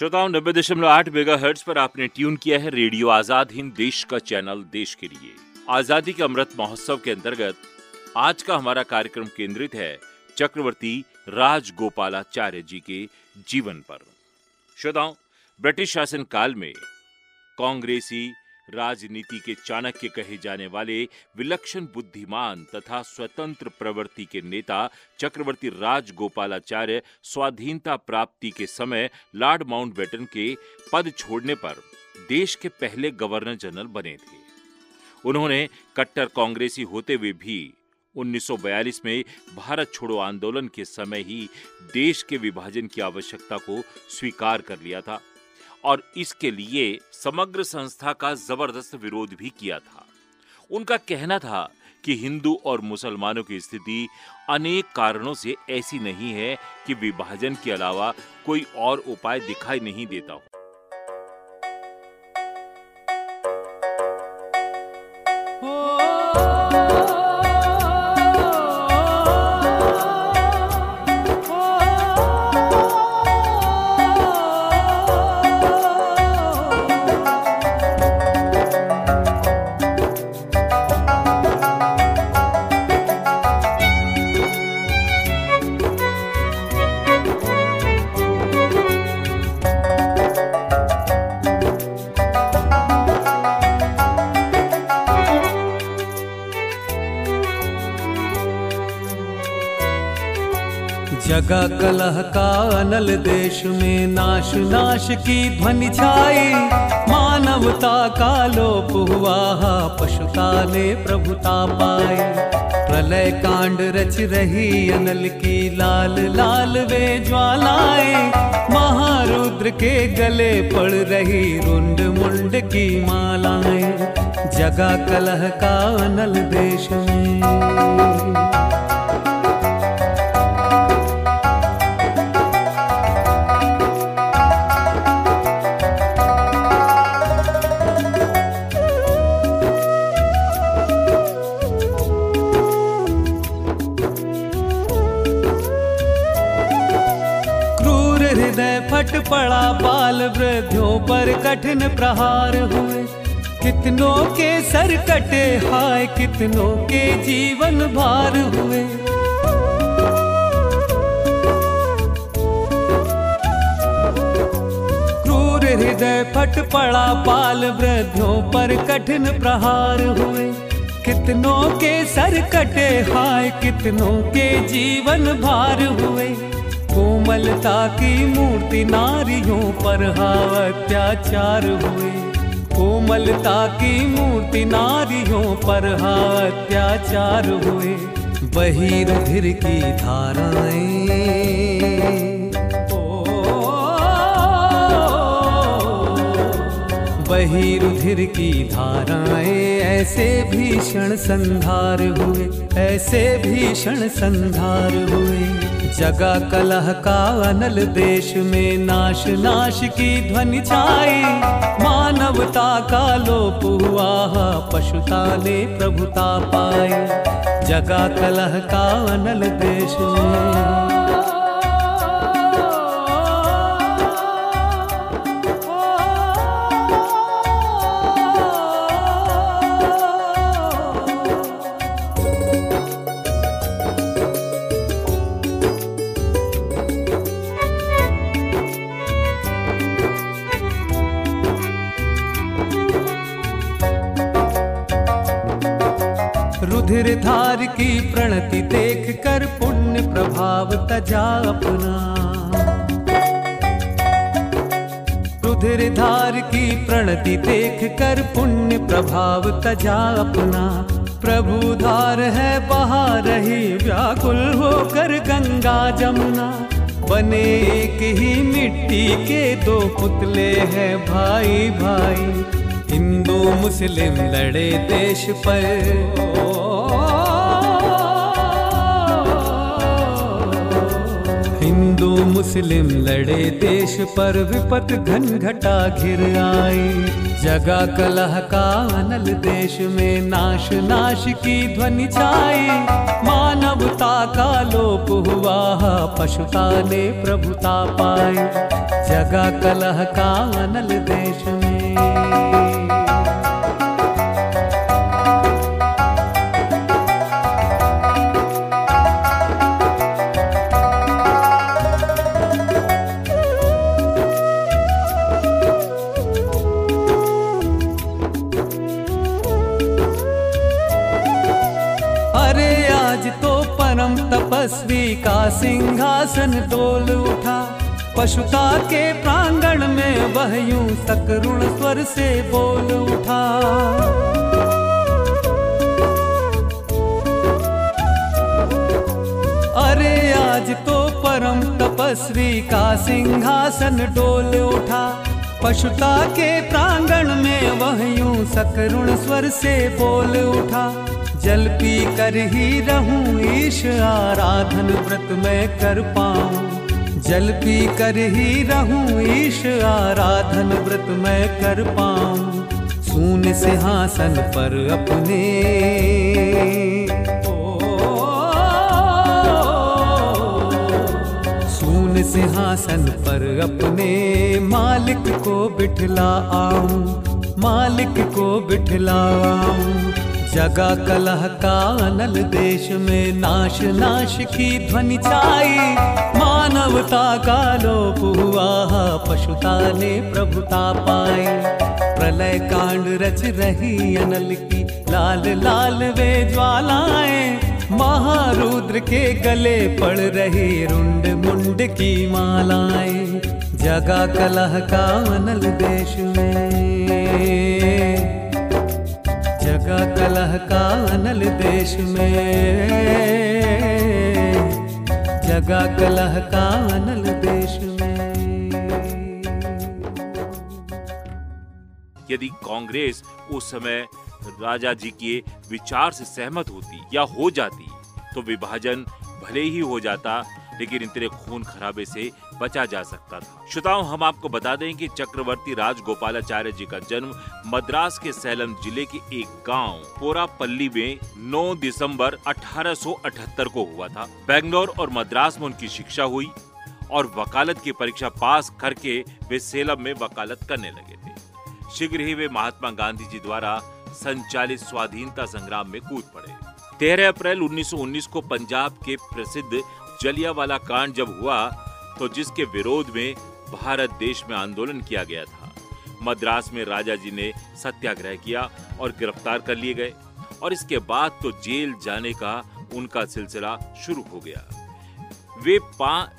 श्रोताओं 90.8 मेगाहर्ट्ज पर आपने ट्यून किया है रेडियो आजाद हिंद देश का चैनल देश के लिए। आजादी के अमृत महोत्सव के अंतर्गत आज का हमारा कार्यक्रम केंद्रित है चक्रवर्ती राजगोपालाचार्य जी के जीवन पर। श्रोताओं, ब्रिटिश शासन काल में कांग्रेसी राजनीति के चाणक्य कहे जाने वाले विलक्षण बुद्धिमान तथा स्वतंत्र प्रवृत्ति के नेता चक्रवर्ती राजगोपालाचार्य स्वाधीनता प्राप्ति के समय लॉर्ड माउंटबेटन के पद छोड़ने पर देश के पहले गवर्नर जनरल बने थे। उन्होंने कट्टर कांग्रेसी होते हुए भी 1942 में भारत छोड़ो आंदोलन के समय ही देश के विभाजन की आवश्यकता को स्वीकार कर लिया था और इसके लिए समग्र संस्था का जबरदस्त विरोध भी किया था। उनका कहना था कि हिंदू और मुसलमानों की स्थिति अनेक कारणों से ऐसी नहीं है कि विभाजन के अलावा कोई और उपाय दिखाई नहीं देता हो। जगा कलह का अनल देश में नाश नाश की ध्वनि छाई, मानवता का लोप हुआ पशुता ने प्रभुता पाई। प्रलय कांड रच रही अनल की लाल लाल वे ज्वालाएं, महारुद्र के गले पड़ रही रुंड मुंड की मालाएं। जगा कलह का अनल देश में पड़ा बाल वृद्धों पर कठिन प्रहार हुए, कितनों के सर कटे हाय कितनों के जीवन भार हुए। क्रूर हृदय फट पड़ा बाल वृद्धों पर कठिन प्रहार हुए, कितनों के सर कटे हाय कितनों के जीवन भार हुए। कोमलता की मूर्ति नारियों पर अत्याचार हुए, कोमलता की मूर्ति नारियों पर अत्याचार हुए। बहीरधिर की धाराएं, ओ बहीरधिर की धाराएं ऐसे भीषण संधार हुए, ऐसे भीषण संधार हुए। जगा कलह का अनल देश में नाश नाश की ध्वनि छाई, मानवता का लोप हुआ पशुता ने प्रभुता पाई। जगा कलह का अनल देश में। रुधिरधार की प्रणति देख कर पुण्य प्रभाव तजा अपना, रुधिरधार की प्रणति देख कर पुण्य प्रभाव तजा अपना। प्रभुधार है बहा रही व्याकुल होकर गंगा जमुना, बने एक ही मिट्टी के दो पुतले हैं भाई भाई। हिंदू मुस्लिम लड़े देश पर, हिंदू मुस्लिम लड़े देश पर विपत घन घटा घिर आई। जगा कलह का अनल देश में नाश नाश की ध्वनि छाई, मानवता का लोप हुआ पशुता ने प्रभुता पाई। जगा कलह का अनल देश में। अरे आज तो परम तपस्वी का सिंहासन डोल उठा, पशुता के प्रांगण में वह यूं सकरुण स्वर से बोल उठा। अरे आज तो परम तपस्वी का सिंहासन डोल उठा, पशुता के प्रांगण में वह यूं सकरुण स्वर से बोल उठा। जल पी कर ही रहूं ईश आराधन व्रत मैं कर पाऊं, जल पी कर ही रहूं ईश आराधन व्रत मैं कर पाऊं। सून सिंहासन पर अपने सून सिंहासन पर अपने मालिक को बिठला आऊं, मालिक को बिठला आऊं। जगा कलह का अनल देश में, नाश नाश की ध्वनि छाई, मानवता का लोप हुआ पशुता ने प्रभुता पाई। प्रलय कांड रच रही अनल की लाल लाल वे ज्वालाएं, महारुद्र के गले पड़ रही रुंड मुंड की मालाएं। जगा कलह का अनल देश में, जगा कलह का अनल देश में, जगा कलह का अनल देश में। यदि कांग्रेस उस समय राजाजी के विचार से सहमत होती या हो जाती तो विभाजन भले ही हो जाता, लेकिन इतने खून खराबे से बचा जा सकता था। श्रोताओं, हम आपको बता दें कि चक्रवर्ती राजगोपालाचार्य जी का जन्म मद्रास के सैलम जिले के एक गांव पोरापल्ली में 9 दिसंबर 1878 को हुआ था। बेंगलोर और मद्रास में उनकी शिक्षा हुई और वकालत की परीक्षा पास करके वे सैलम में वकालत करने लगे थे। शीघ्र ही वे महात्मा गांधी जी द्वारा संचालित स्वाधीनता संग्राम में कूद पड़े। 13 अप्रैल 1919 को पंजाब के प्रसिद्ध जलियांवाला कांड जब हुआ तो जिसके विरोध में भारत देश में आंदोलन किया गया था। मद्रास में राजाजी ने सत्याग्रह किया और गिरफ्तार कर लिए गए और इसके बाद तो जेल जाने का उनका सिलसिला शुरू हो गया।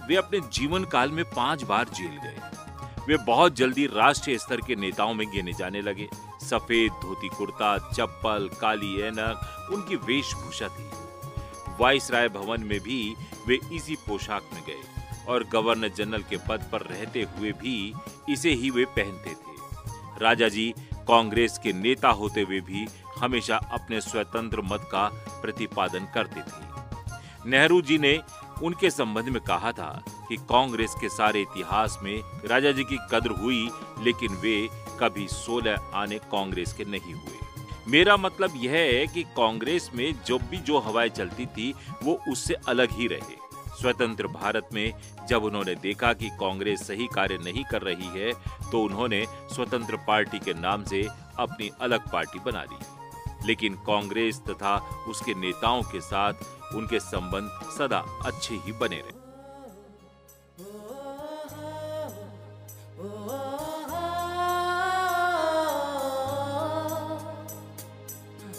वे अपने जीवन काल में 5 बार जेल गए। वे बहुत जल्दी राष्ट्रीय स्तर के नेताओं में गिने जाने लगे। सफेद धोती कुर्ता, चप्पल, काली ऐनक उनकी वेशभूषा थी। वाइसराय भवन में भी वे इसी पोशाक में गए और गवर्नर जनरल के पद पर रहते हुए भी इसे ही वे पहनते थे। राजाजी कांग्रेस के नेता होते हुए भी हमेशा अपने स्वतंत्र मत का प्रतिपादन करते थे। नेहरू जी ने उनके संबंध में कहा था कि कांग्रेस के सारे इतिहास में राजाजी की कद्र हुई, लेकिन वे कभी 16 आने कांग्रेस के नहीं हुए। मेरा मतलब यह है कि कांग्रेस में जब भी जो हवाएं चलती थी वो उससे अलग ही रहे। स्वतंत्र भारत में जब उन्होंने देखा कि कांग्रेस सही कार्य नहीं कर रही है तो उन्होंने स्वतंत्र पार्टी के नाम से अपनी अलग पार्टी बना ली, लेकिन कांग्रेस तथा उसके नेताओं के साथ उनके संबंध सदा अच्छे ही बने रहे।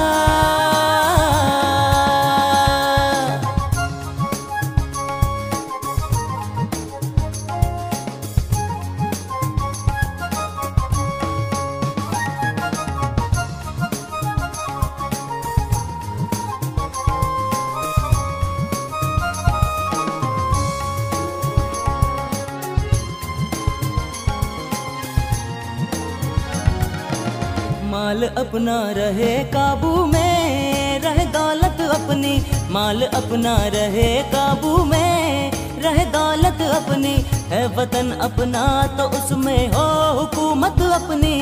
माल अपना रहे काबू में रहे दौलत अपनी, माल अपना रहे काबू में रहे दौलत अपनी। है वतन अपना तो उसमें हो हुकूमत अपनी,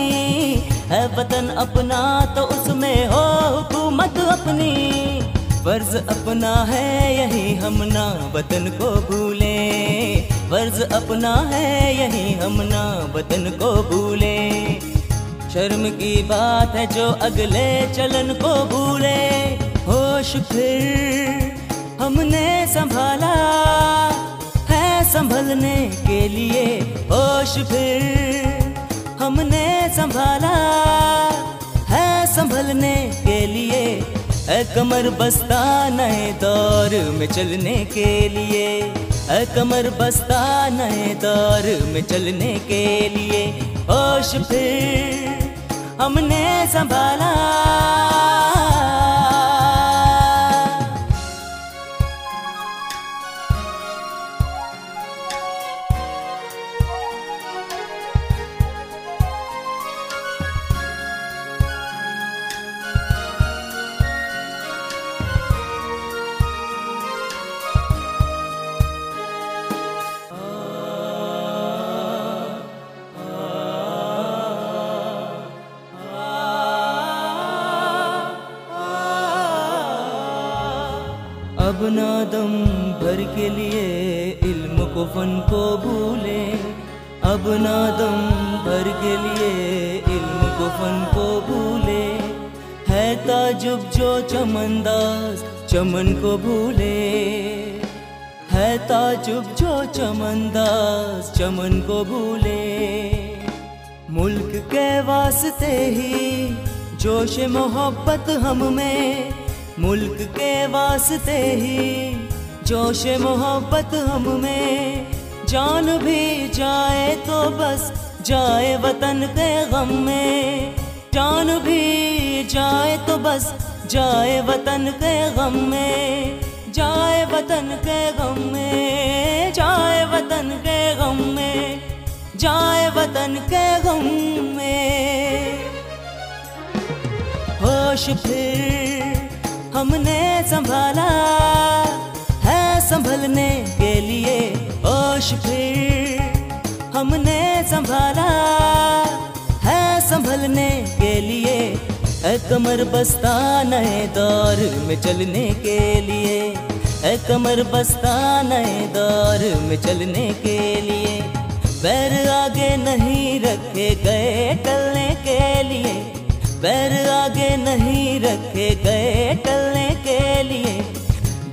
है वतन अपना तो उसमें हो हुकूमत अपनी। फर्ज अपना है यही हम ना वतन को भूलें, फर्ज अपना है यही हम ना वतन को भूलें। शर्म की बात है जो अगले चलन को भूले, होश फिर हमने संभाला है संभलने के लिए, होश फिर हमने संभाला है संभलने के लिए। है कमर बस्ता नए दौर में चलने के लिए, है कमर बस्ता नए दौर में चलने के लिए। होश फिर हमने संभाला। अपना दम भर के लिए इल्म को फन को भूले, अपना दम भर के लिए इल्म को फन को भूले। है ताजुब जो चमनदास चमन को भूले, है ताजुब जो चमनदास चमन को भूले। मुल्क के वास्ते ही जोश मोहब्बत हम में, मुल्क के वास्ते ही जोश मोहब्बत हम में। जान भी जाए तो बस जाए वतन के गम में, जान भी जाए तो बस जाए वतन के गम में, जाए वतन के गम में, जाए वतन के गम में, जाए वतन के गम में। होश फिर हमने संभाला है संभलने के लिए, होश फिर हमने संभाला है संभलने के लिए। है कमर बस्ता नए दौर में चलने के लिए, है कमर बस्ता नए दौर में चलने के लिए। पैर आगे नहीं रखे गए टलने के लिए, पैर आगे नहीं रखे गए टलने के लिए।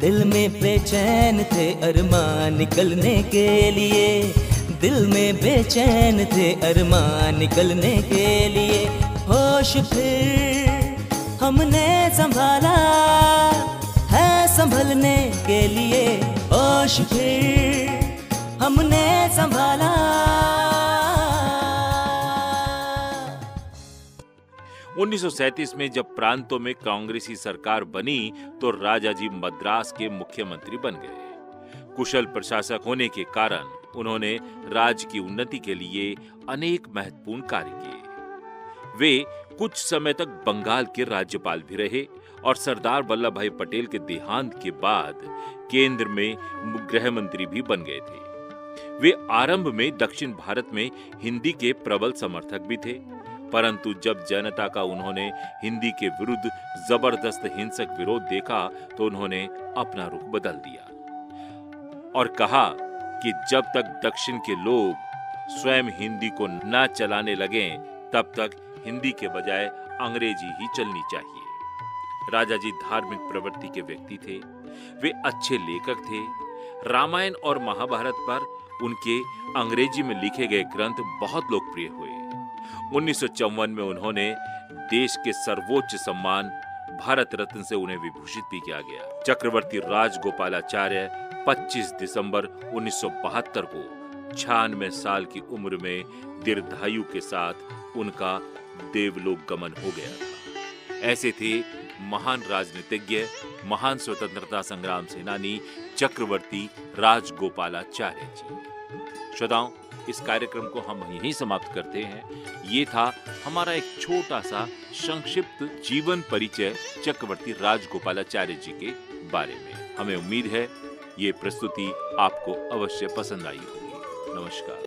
दिल में बेचैन थे अरमान निकलने के लिए, दिल में बेचैन थे अरमान निकलने के लिए। होश फिर हमने संभाला है संभलने के लिए, होश फिर हमने संभाला। उन्नीस 1937 में जब प्रांतों में कांग्रेसी सरकार बनी तो राजाजी मद्रास के मुख्यमंत्री बन गए। कुशल प्रशासक होने के कारण उन्होंने राज्य की उन्नति के लिए अनेक महत्वपूर्ण कार्य किए। वे कुछ समय तक बंगाल के राज्यपाल भी रहे और सरदार वल्लभभाई पटेल के देहांत के बाद केंद्र में गृह मंत्री भी बन गए थे। वे आरंभ में दक्षिण भारत में हिंदी के प्रबल समर्थक भी थे, परंतु जब जनता का उन्होंने हिंदी के विरुद्ध जबरदस्त हिंसक विरोध देखा तो उन्होंने अपना रुख बदल दिया और कहा कि जब तक दक्षिण के लोग स्वयं हिंदी को न चलाने लगे तब तक हिंदी के बजाय अंग्रेजी ही चलनी चाहिए। राजाजी धार्मिक प्रवृत्ति के व्यक्ति थे, वे अच्छे लेखक थे। रामायण और महाभारत पर उनके अंग्रेजी में लिखे गए ग्रंथ बहुत लोकप्रिय हुए। 1954 में उन्होंने देश के सर्वोच्च सम्मान भारत रत्न से उन्हें विभूषित भी किया गया। चक्रवर्ती राजगोपालाचार्य 25 दिसंबर 1972 को 96 साल की उम्र में दीर्घायु के साथ उनका देवलोक गमन हो गया। ऐसे थे महान राजनीतिज्ञ, महान स्वतंत्रता संग्राम सेनानी चक्रवर्ती राजगोपालाचार्य जी। श्रोताओं, इस कार्यक्रम को हम यहीं समाप्त करते हैं। ये था हमारा एक छोटा सा संक्षिप्त जीवन परिचय चक्रवर्ती राजगोपालाचार्य जी के बारे में। हमें उम्मीद है ये प्रस्तुति आपको अवश्य पसंद आई होगी। नमस्कार।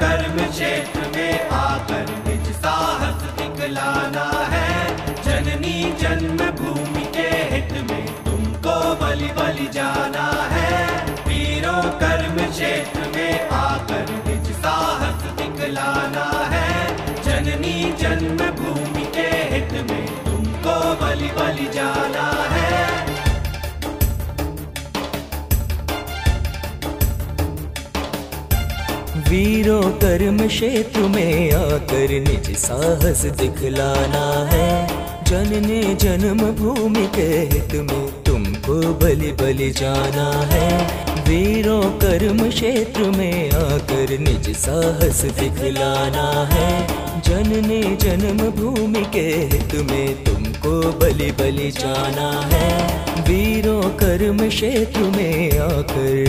कर्म क्षेत्र में आकर निज साहस दिखलाना है। जननी जन्म भूमि के हित में तुमको बलि बलि जाना है। वीरों कर्म क्षेत्र में आकर निज साहस दिखलाना है। जननी जन्म भूमि के हित में तुमको बलि बलि जाना है। वीरों कर्म क्षेत्र में आकर निज साहस दिखलाना है। जनने जन्म भूमि के हित में तुमको बलि बलि जाना है। वीरों कर्म क्षेत्र में आकर निज साहस दिखलाना है। जनने जन्म भूमि के हित में तुमको बलि बलि जाना है। वीरों कर्म क्षेत्र में आकर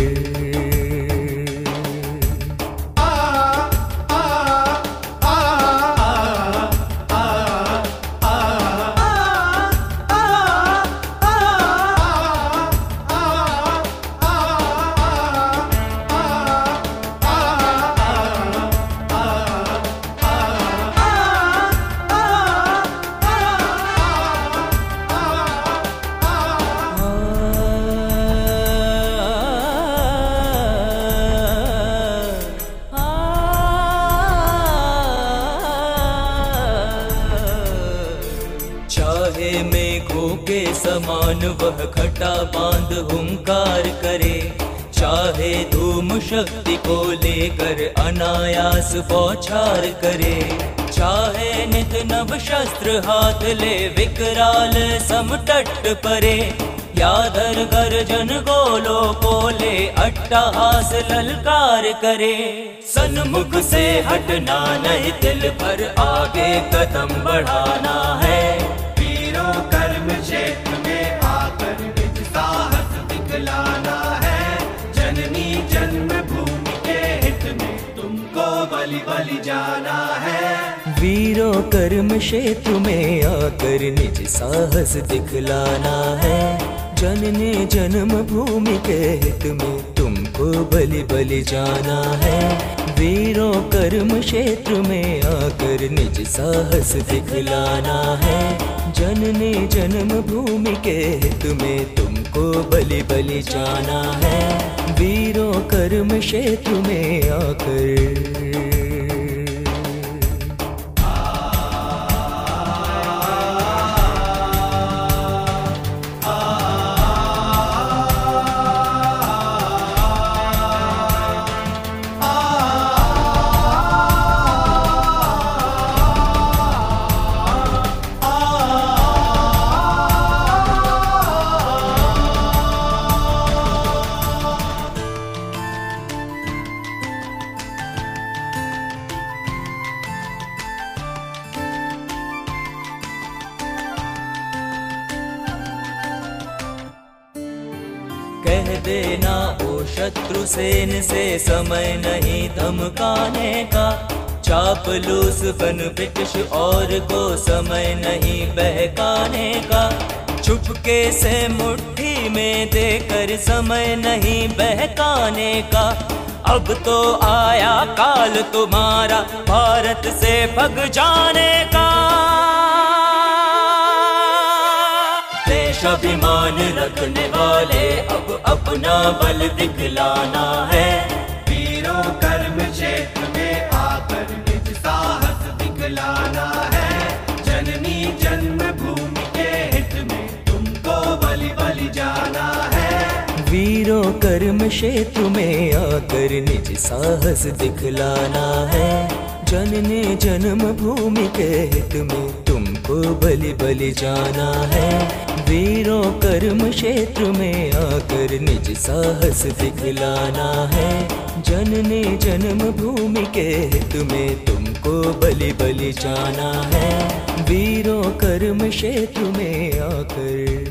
समान वह खटा बांध हुंकार करे। चाहे धूम शक्ति को लेकर अनायास बौछार करे। चाहे नित नव शस्त्र हाथ ले विकराल समतट परे। याधर गर्जन गोलों को ले अट्टहास ललकार करे। सन्मुख से हटना नहीं, दिल पर आगे कदम बढ़ाना है। वीरों कर्म क्षेत्र बलि जाना है। वीरों कर्म क्षेत्र में आकर निज साहस दिखलाना है। जनने जन्म भूमि के हित में तुमको बलि बलि जाना है। वीरों कर्म क्षेत्र में आकर निज साहस दिखलाना है। जनने जन्म भूमि के हित में तुमको बलि बलि जाना है। वीरों कर्म क्षेत्र में आकर देना ओ शत्रु सेन से समय नहीं धमकाने का। चापलूस फन ब्रिटिश और को समय नहीं बहकाने का, चुपके से मुट्ठी में देकर समय नहीं बहकाने का। अब तो आया काल तुम्हारा भारत से भग जाने का। देशाभिमान रखने वाले अब अपना बल दिखलाना है। वीरों कर्म क्षेत्र में आकर निज साहस दिखलाना है। जननी जन्मभूमि के हित में तुमको बलि बलि जाना है। वीरों कर्म क्षेत्र में आकर निज साहस दिखलाना है। जननी जन्मभूमि के हित में तुमको बलि बलि जाना है। वीरों कर्म क्षेत्र में आकर निज साहस दिखलाना है। जननी जन्मभूमि के हित में तुमको बलि बलि जाना है। वीरों कर्म क्षेत्र में आकर